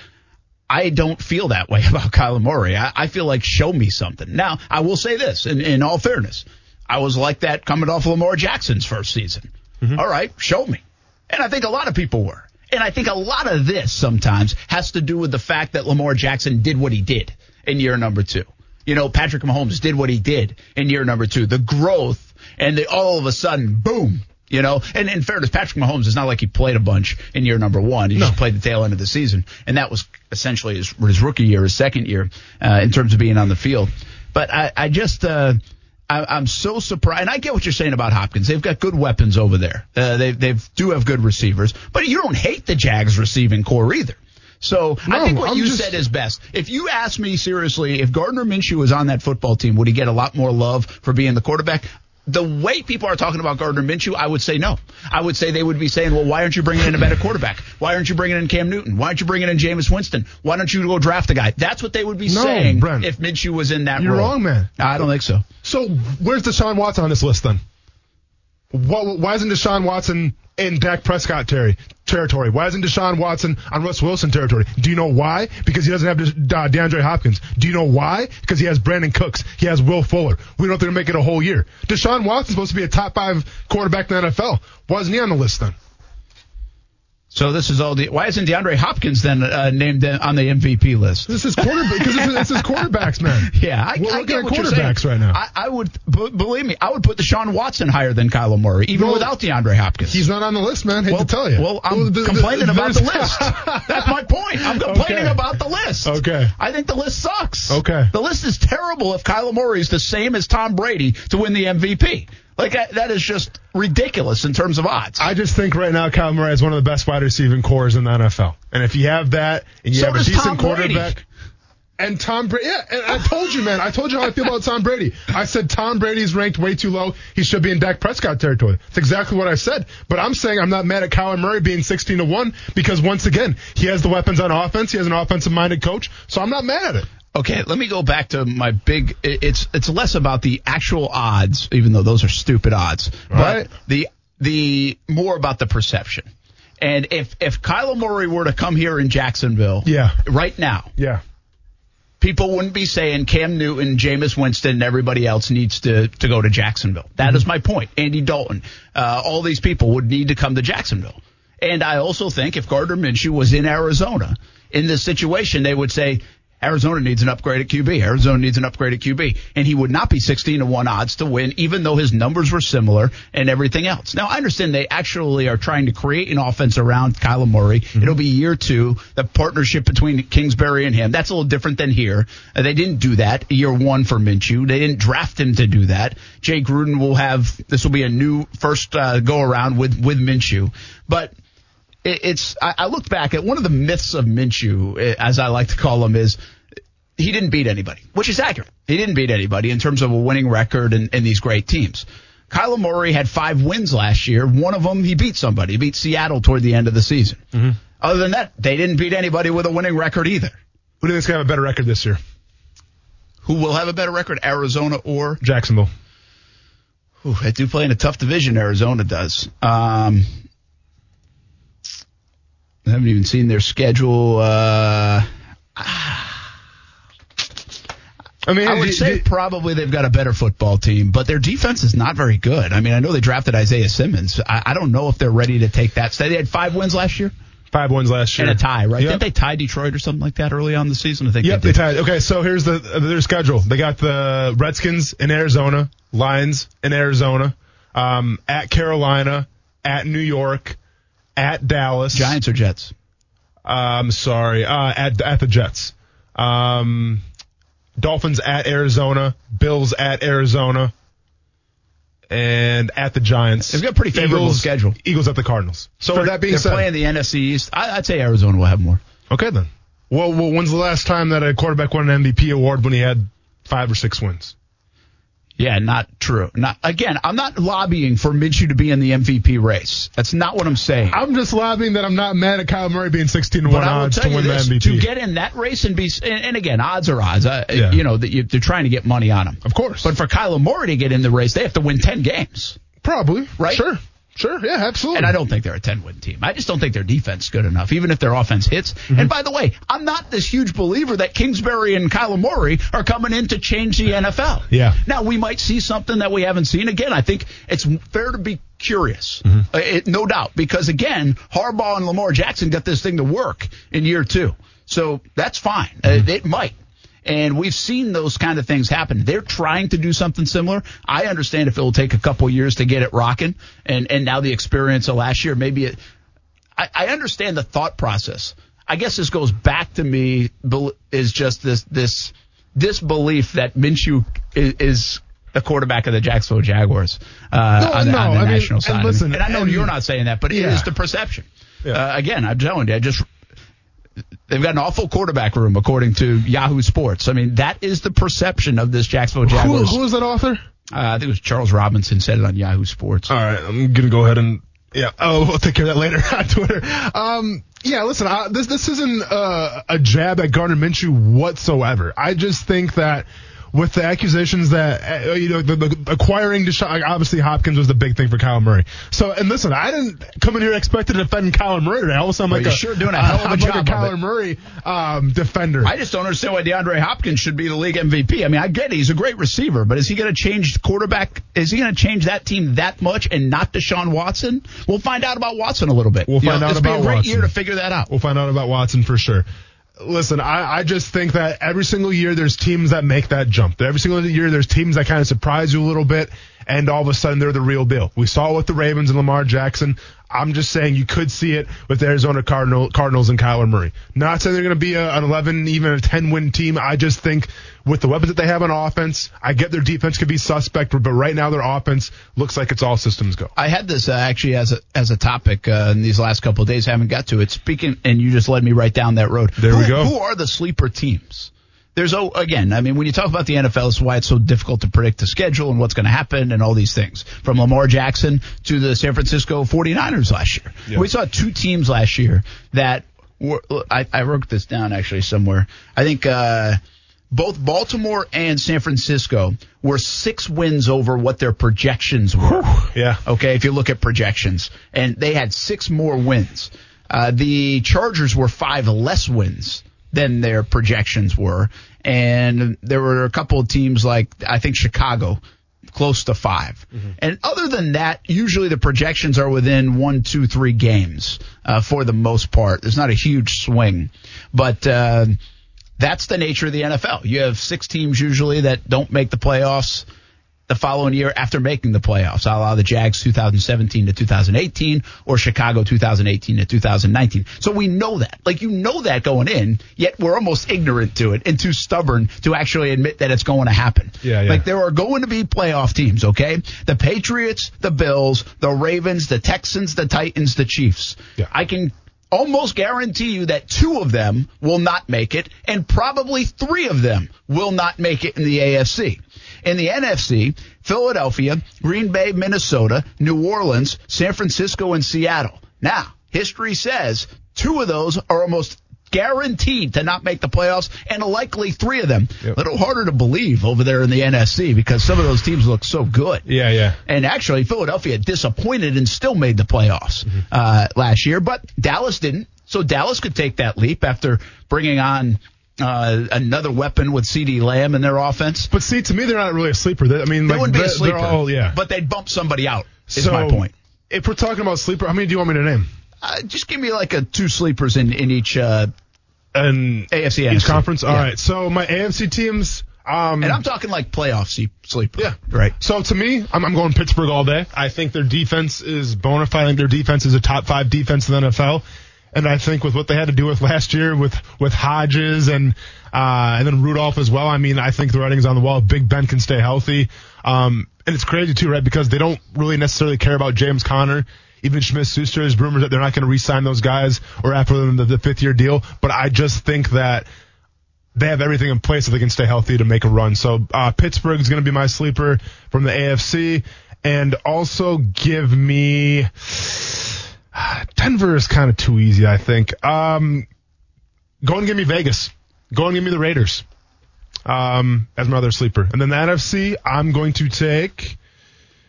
I don't feel that way about Kyler Murray. I, I feel like show me something. Now, I will say this, in, in all fairness, I was like that coming off Lamar Jackson's first season. Mm-hmm. All right, show me. And I think a lot of people were. And I think a lot of this sometimes has to do with the fact that Lamar Jackson did what he did in year number two. You know, Patrick Mahomes did what he did in year number two. The growth and the all of a sudden, boom, you know. And in fairness, Patrick Mahomes is not like he played a bunch in year number one. He no. just played the tail end of the season. And that was essentially his, his rookie year, his second year uh, in terms of being on the field. But I, I just uh, – I'm so surprised. And I get what you're saying about Hopkins. They've got good weapons over there. Uh, they they do have good receivers. But you don't hate the Jags receiving core either. So no, I think what I'm you just... said is best. If you ask me seriously, if Gardner Minshew was on that football team, would he get a lot more love for being the quarterback? The way people are talking about Gardner Minshew, I would say no. I would say they would be saying, well, why aren't you bringing in a better quarterback? Why aren't you bringing in Cam Newton? Why aren't you bringing in Jameis Winston? Why don't you go draft a guy? That's what they would be no, saying Brent, if Minshew was in that you're role. You're wrong, man. I don't think so. So where's Deshaun Watson on this list then? Why isn't Deshaun Watson in Dak Prescott Terry territory? Why isn't Deshaun Watson on Russell Wilson territory? Do you know why? Because he doesn't have DeAndre Hopkins. Do you know why? Because he has Brandon Cooks. He has Will Fuller. We don't think they're going to make it a whole year. Deshaun Watson's supposed to be a top five quarterback in the N F L. Why isn't he on the list then? So this is all the. Why isn't DeAndre Hopkins then uh, named on the M V P list? This is quarterback because it's his quarterbacks, man. Yeah, I, we're I looking get at quarterbacks right now. I, I would b- believe me. I would put Deshaun Watson higher than Kyler Murray, even well, without DeAndre Hopkins. He's not on the list, man. Hate well, to tell you. Well, I'm well, th- complaining th- about the list. That's my point. I'm complaining okay. about the list. Okay. I think the list sucks. Okay. The list is terrible. If Kyler Murray is the same as Tom Brady to win the M V P. Like, that is just ridiculous in terms of odds. I just think right now Kyler Murray is one of the best wide receiving cores in the N F L. And if you have that and you so have a decent Tom quarterback. Brady. And Tom Brady, yeah, and I told you, man. I told you how I feel about Tom Brady. I said Tom Brady's ranked way too low. He should be in Dak Prescott territory. That's exactly what I said. But I'm saying I'm not mad at Kyler Murray being sixteen to one because, once again, he has the weapons on offense. He has an offensive-minded coach. So I'm not mad at it. Okay, let me go back to my big – it's it's less about the actual odds, even though those are stupid odds, all but right. the the more about the perception. And if, if Kyler Murray were to come here in Jacksonville yeah. right now, yeah, people wouldn't be saying Cam Newton, Jameis Winston, and everybody else needs to, to go to Jacksonville. That mm-hmm. is my point. Andy Dalton, uh, all these people would need to come to Jacksonville. And I also think if Gardner Minshew was in Arizona, in this situation, they would say – Arizona needs an upgrade at Q B. Arizona needs an upgrade at Q B. And he would not be sixteen to one odds to win, even though his numbers were similar and everything else. Now, I understand they actually are trying to create an offense around Kyler Murray. Mm-hmm. It'll be year two, the partnership between Kingsbury and him. That's a little different than here. Uh, they didn't do that year one for Minshew. They didn't draft him to do that. Jay Gruden will have – this will be a new first uh, go-around with, with Minshew. But – It's. I looked back at one of the myths of Minshew, as I like to call him, is he didn't beat anybody, which is accurate. He didn't beat anybody in terms of a winning record and, and these great teams. Kyler Murray had five wins last year. One of them, he beat somebody. He beat Seattle toward the end of the season. Mm-hmm. Other than that, they didn't beat anybody with a winning record either. Who do you think's going to have a better record this year? Who will have a better record, Arizona or? Jacksonville. Whew, they do play in a tough division, Arizona does. Um I haven't even seen their schedule. Uh, ah, I mean, I would d- say d- probably they've got a better football team, but their defense is not very good. I mean, I know they drafted Isaiah Simmons. I, I don't know if they're ready to take that. So they had five wins last year? Five wins last year. And a tie, right? Yep. Didn't they tie Detroit or something like that early on in the season? I think yep, they, they tied. Okay, so here's the their schedule. They got the Redskins in Arizona, Lions in Arizona, um, at Carolina, at New York, at Dallas. Giants or Jets? Uh, I'm sorry, uh, at at the Jets. Um, Dolphins at Arizona, Bills at Arizona, and at the Giants. They've got a pretty favorable Eagles, schedule. Eagles at the Cardinals. So for that being they're said, playing the N F C East. I, I'd say Arizona will have more. Okay then. Well, well, when's the last time that a quarterback won an M V P award when he had five or six wins? Yeah, not true. Not again. I'm not lobbying for Minshew to be in the M V P race. That's not what I'm saying. I'm just lobbying that I'm not mad at Kyler Murray being sixteen to one odds to win this, the M V P. To get in that race and be, and, and again, odds are odds. I, yeah. You know, they're trying to get money on him, of course. But for Kyler Murray to get in the race, they have to win ten games, probably. Right? Sure. Sure, yeah, absolutely. And I don't think they're a ten-win team. I just don't think their defense is good enough, even if their offense hits. Mm-hmm. And by the way, I'm not this huge believer that Kingsbury and Kyler Murray are coming in to change the N F L. Yeah. Now, we might see something that we haven't seen. Again, I think it's fair to be curious, mm-hmm. uh, it, no doubt, because, again, Harbaugh and Lamar Jackson got this thing to work in year two. So that's fine. Mm-hmm. Uh, it might. And we've seen those kind of things happen. They're trying to do something similar. I understand if it will take a couple years to get it rocking, and, and now the experience of last year, maybe it – I understand the thought process. I guess this goes back to me is just this this this belief that Minshew is, is the quarterback of the Jacksonville Jaguars uh, no, on the, no, on the national mean, side. And, listen, and I know and, you're not saying that, but yeah. It is the perception. Yeah. Uh, again, I'm telling you, I just – they've got an awful quarterback room, according to Yahoo Sports. I mean, that is the perception of this Jacksonville Jaguars. Who, who is that author? Uh, I think it was Charles Robinson said it on Yahoo Sports. All right, I'm going to go ahead and, yeah, oh, we'll take care of that later on Twitter. Um, yeah, listen, I, this this isn't uh, a jab at Gardner Minshew whatsoever. I just think that with the accusations that, uh, you know, the, the acquiring Deshaun, like obviously Hopkins was the big thing for Kyler Murray. So, and listen, I didn't come in here expecting to defend Kyler Murray today. All of a sudden, I'm like well, a, sure doing a, hell of a, job like a Kyler Murray um, defender. I just don't understand why DeAndre Hopkins should be the league M V P. I mean, I get it. He's a great receiver, but is he going to change quarterback? Is he going to change that team that much and not Deshaun Watson? We'll find out about Watson a little bit. We'll find you know, out about Watson. It's been a great year to figure that out. We'll find out about Watson for sure. Listen, I, I just think that every single year there's teams that make that jump. Every single year there's teams that kind of surprise you a little bit, and all of a sudden they're the real deal. We saw it with the Ravens and Lamar Jackson. I'm just saying you could see it with the Arizona Cardinal, Cardinals and Kyler Murray. Not saying they're going to be a, an eleven, even a ten-win team. I just think with the weapons that they have on offense, I get their defense could be suspect, but right now their offense looks like it's all systems go. I had this uh, actually as a as a topic uh, in these last couple of days. I haven't got to it. Speaking, and you just led me right down that road. There who, we go. Who are the sleeper teams? There's, oh, again, I mean, when you talk about the N F L, it's why it's so difficult to predict the schedule and what's going to happen and all these things. From Lamar Jackson to the San Francisco forty-niners last year. Yeah. We saw two teams last year that were, I, I wrote this down actually somewhere. I think uh, both Baltimore and San Francisco were six wins over what their projections were. Whew, yeah. Okay, if you look at projections. And they had six more wins. Uh, the Chargers were five less wins than their projections were. And there were a couple of teams like, I think, Chicago, close to five. Mm-hmm. And other than that, usually the projections are within one, two, three games uh, for the most part. There's not a huge swing. But uh, that's the nature of the N F L. You have six teams usually that don't make the playoffs the following year after making the playoffs, a la the Jags two thousand seventeen to two thousand eighteen or Chicago two thousand eighteen to two thousand nineteen. So we know that. Like, you know that going in, yet we're almost ignorant to it and too stubborn to actually admit that it's going to happen. Yeah, yeah. Like, there are going to be playoff teams, okay? The Patriots, the Bills, the Ravens, the Texans, the Titans, the Chiefs. Yeah. I can almost guarantee you that two of them will not make it, and probably three of them will not make it in the A F C. In the N F C, Philadelphia, Green Bay, Minnesota, New Orleans, San Francisco, and Seattle. Now, history says two of those are almost guaranteed to not make the playoffs, and likely three of them. Yep. A little harder to believe over there in the N F C because some of those teams look so good. Yeah, yeah. And actually, Philadelphia disappointed and still made the playoffs mm-hmm. uh, last year, but Dallas didn't. So Dallas could take that leap after bringing on uh, another weapon with CeeDee Lamb in their offense. But see, to me, they're not really a sleeper. They, I mean, they like, wouldn't be a sleeper. All, yeah. But they'd bump somebody out, is so, my point. If we're talking about sleeper, how many do you want me to name? Uh, just give me like a two sleepers in, in each uh, An A F C each N F C conference. All yeah. right. So my A F C teams. Um, and I'm talking like playoff sleeper. Yeah. Right. So to me, I'm, I'm going Pittsburgh all day. I think their defense is bona fide. I think their defense is a top five defense in the N F L. And I think with what they had to do with last year with, with Hodges and, uh, and then Rudolph as well, I mean, I think the writing's on the wall. Big Ben can stay healthy. Um, and it's crazy too, right? Because they don't really necessarily care about James Conner. Even Smith-Schuster, there's rumors that they're not going to re-sign those guys or after them the, the fifth-year deal. But I just think that they have everything in place if they can stay healthy to make a run. So uh, Pittsburgh is going to be my sleeper from the A F C. And also give me – Denver is kind of too easy, I think. Um, go and give me Vegas. Go and give me the Raiders um, as my other sleeper. And then the N F C, I'm going to take –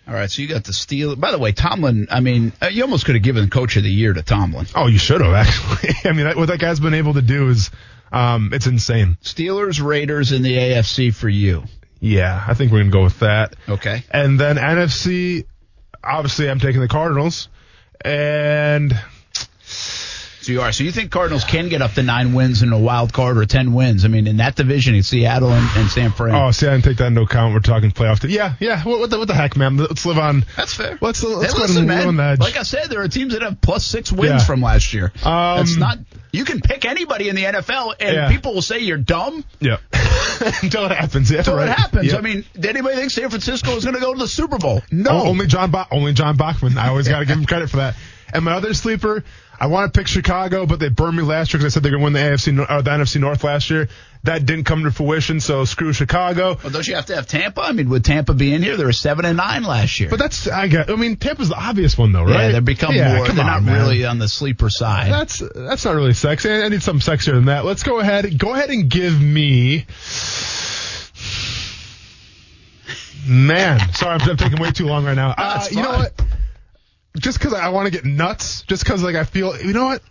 all right, so you got the Steelers. By the way, Tomlin, I mean, you almost could have given Coach of the Year to Tomlin. Oh, you should have, actually. I mean, what that guy's been able to do is, um, it's insane. Steelers, Raiders, in the A F C for you. Yeah, I think we're going to go with that. Okay. And then N F C, obviously I'm taking the Cardinals. And... So you are. So you think Cardinals can get up to nine wins in a wild card or ten wins? I mean, in that division, it's Seattle and, and San Fran. Oh, see, I didn't take that into account. We're talking playoff. T- yeah, yeah. What, what, the, what the heck, man? Let's live on. That's fair. Let's, let's hey, listen, man. On the edge. Like I said, there are teams that have plus six wins yeah. from last year. Um, That's not. You can pick anybody in the N F L, and yeah. people will say you're dumb. Yeah. Until it happens. Yeah, Until right. it happens. Yeah. I mean, did anybody think San Francisco is going to go to the Super Bowl? No. Oh, only John. Ba- only John Bachman. I always got to give him credit for that. And my other sleeper. I want to pick Chicago, but they burned me last year because I said they're going to win the A F C or the N F C North last year. That didn't come to fruition, so screw Chicago. Well, don't you have to have Tampa? I mean, would Tampa be in here? They were seven and nine last year. But that's I got. I mean, Tampa's the obvious one, though, right? Yeah, they're become yeah, more. They're on, not man. really on the sleeper side. That's that's not really sexy. I need something sexier than that. Let's go ahead. Go ahead and give me. Man, sorry, I'm taking way too long right now. No, uh, you know what? Just because I want to get nuts, just because like I feel, you know what?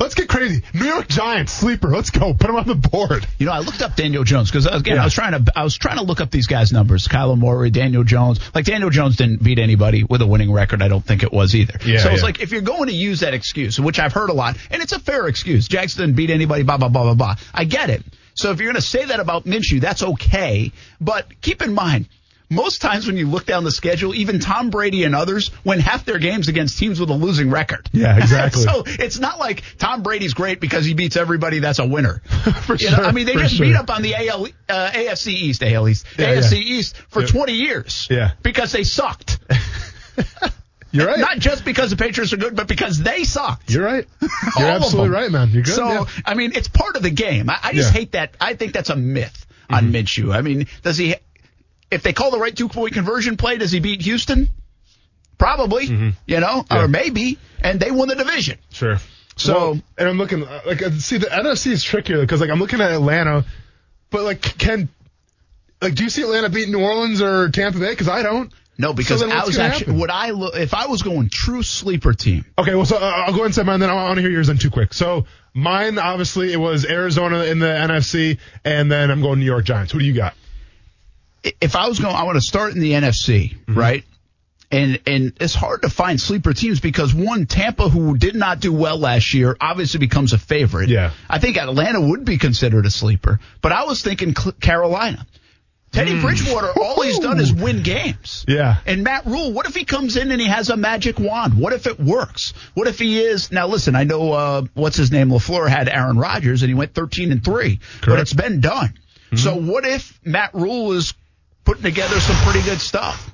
Let's get crazy. New York Giants sleeper. Let's go. Put him on the board. You know, I looked up Daniel Jones because again, yeah. I was trying to, I was trying to look up these guys' numbers. Kyler Murray, Daniel Jones. Like Daniel Jones didn't beat anybody with a winning record. I don't think it was either. Yeah, so yeah. It's like if you're going to use that excuse, which I've heard a lot, and it's a fair excuse. Jackson didn't beat anybody. Blah blah blah blah blah. I get it. So if you're going to say that about Minshew, that's okay. But keep in mind. Most times when you look down the schedule, even Tom Brady and others win half their games against teams with a losing record. Yeah, exactly. So it's not like Tom Brady's great because he beats everybody that's a winner. for you sure. Know? I mean, they just sure. beat up on the A L, uh, AFC East, AL East, yeah, AFC yeah. East for yep. twenty years. Yeah. Because they sucked. You're right. Not just because the Patriots are good, but because they sucked. You're right. You're absolutely right, man. You're good. So, yeah. I mean, it's part of the game. I, I just yeah. hate that. I think that's a myth mm-hmm. on Minshew. I mean, does he. If they call the right two-point conversion play, does he beat Houston? Probably, mm-hmm. you know, yeah. or maybe, and they won the division. Sure. So, well, and I'm looking like see the N F C is trickier because like I'm looking at Atlanta, but like can like do you see Atlanta beat New Orleans or Tampa Bay? Because I don't. No, because so I was actually would I look if I was going true sleeper team. Okay, well, so uh, I'll go ahead and say mine. Then I want to hear yours. Then too quick. So mine, obviously, it was Arizona in the N F C, and then I'm going New York Giants. Who do you got? If I was going, I want to start in the N F C, mm-hmm. right? And and it's hard to find sleeper teams because, one, Tampa, who did not do well last year, obviously becomes a favorite. Yeah. I think Atlanta would be considered a sleeper. But I was thinking Cl- Carolina. Teddy mm. Bridgewater, all he's done is win games. Yeah. And Matt Rule, what if he comes in and he has a magic wand? What if it works? What if he is – now, listen, I know uh, what's his name, LaFleur, had Aaron Rodgers, and he went thirteen and three. Correct. But it's been done. Mm-hmm. So what if Matt Rule is – putting together some pretty good stuff.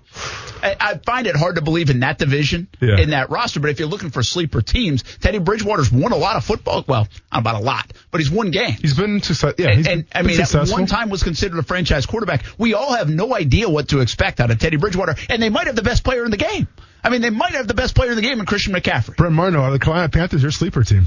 I, I find it hard to believe in that division, yeah. in that roster. But if you're looking for sleeper teams, Teddy Bridgewater's won a lot of football. Well, not about a lot, but he's won games. He's been successful. Yeah, and, and I mean, at one time was considered a franchise quarterback. We all have no idea what to expect out of Teddy Bridgewater, and they might have the best player in the game. I mean, they might have the best player in the game in Christian McCaffrey. Brett Martineau out of the Carolina Panthers, your sleeper team.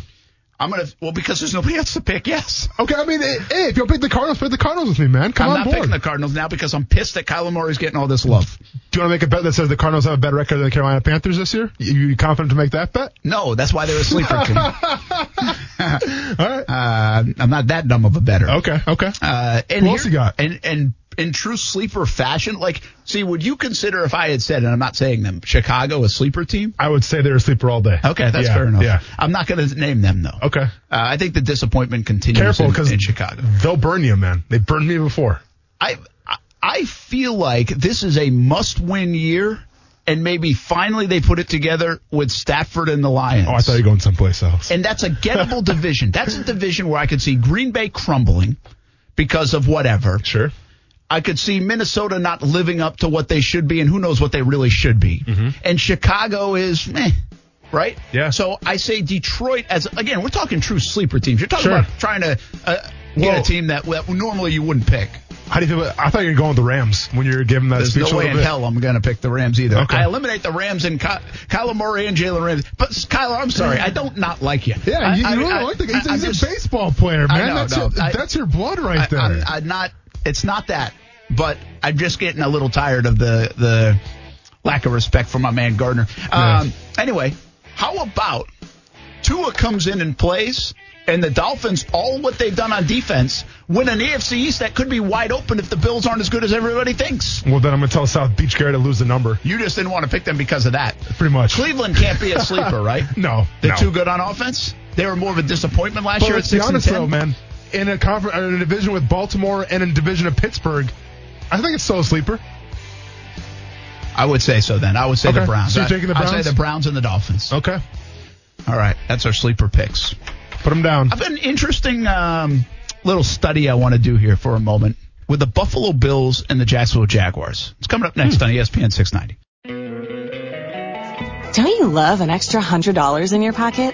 I'm going to – well, because there's nobody else to pick, yes. Okay, I mean, hey, if you'll pick the Cardinals, pick the Cardinals with me, man. Come I'm on board. I'm not picking the Cardinals now because I'm pissed that Kyler Murray's getting all this love. Do you want to make a bet that says the Cardinals have a better record than the Carolina Panthers this year? You confident to make that bet? No, that's why they're a sleeper team. All right. Uh, I'm not that dumb of a better. Okay, okay. Uh, and Who else here, you got? And, and in true sleeper fashion, like, see, would you consider if I had said, and I'm not saying them, Chicago a sleeper team? I would say they're a sleeper all day. Okay, that's yeah, fair enough. Yeah. I'm not going to name them, though. Okay. Uh, I think the disappointment continues Careful, in, 'cause in Chicago. They'll burn you, man. They burned me before. I I feel like this is a must-win year, and maybe finally they put it together with Stafford and the Lions. Oh, I thought you were going someplace else. And that's a gettable division. That's a division where I could see Green Bay crumbling because of whatever. Sure. I could see Minnesota not living up to what they should be, and who knows what they really should be. Mm-hmm. And Chicago is meh, right? Yeah. So I say Detroit as, again, we're talking true sleeper teams. You're talking sure. about trying to uh, get Whoa. a team that, that normally you wouldn't pick. How do you feel about, I thought you were going with the Rams when you were giving that There's speech. There's no way in bit. hell I'm going to pick the Rams either. Okay. I eliminate the Rams and Ky- Kyler Murray and Jalen Ramsey. But, Kyler, I'm sorry. I don't not like you. Yeah, I, you, I, you really I, like the guy. He's, he's just, a baseball player, man. I know, that's, no, your, I, that's your blood right I, there. I'm, I'm not. It's not that, but I'm just getting a little tired of the, the lack of respect for my man Gardner. Um, yes. Anyway, how about Tua comes in and plays, and the Dolphins, all what they've done on defense, win an A F C East that could be wide open if the Bills aren't as good as everybody thinks. Well, then I'm going to tell South Beach Gary to lose the number. You just didn't want to pick them because of that. Pretty much. Cleveland can't be a sleeper, right? No. They're no. too good on offense? They were more of a disappointment last but year at six and ten? But let's be honest, though, man. In a conference, in a division with Baltimore and in a division of Pittsburgh, I think it's still a sleeper. I would say so then. I would say okay. the Browns. So you're taking the Browns? I would say the Browns and the Dolphins. Okay. All right. That's our sleeper picks. Put them down. I've got an interesting um, little study I want to do here for a moment with the Buffalo Bills and the Jacksonville Jaguars. It's coming up next hmm. on E S P N six ninety. Don't you love an extra one hundred dollars in your pocket?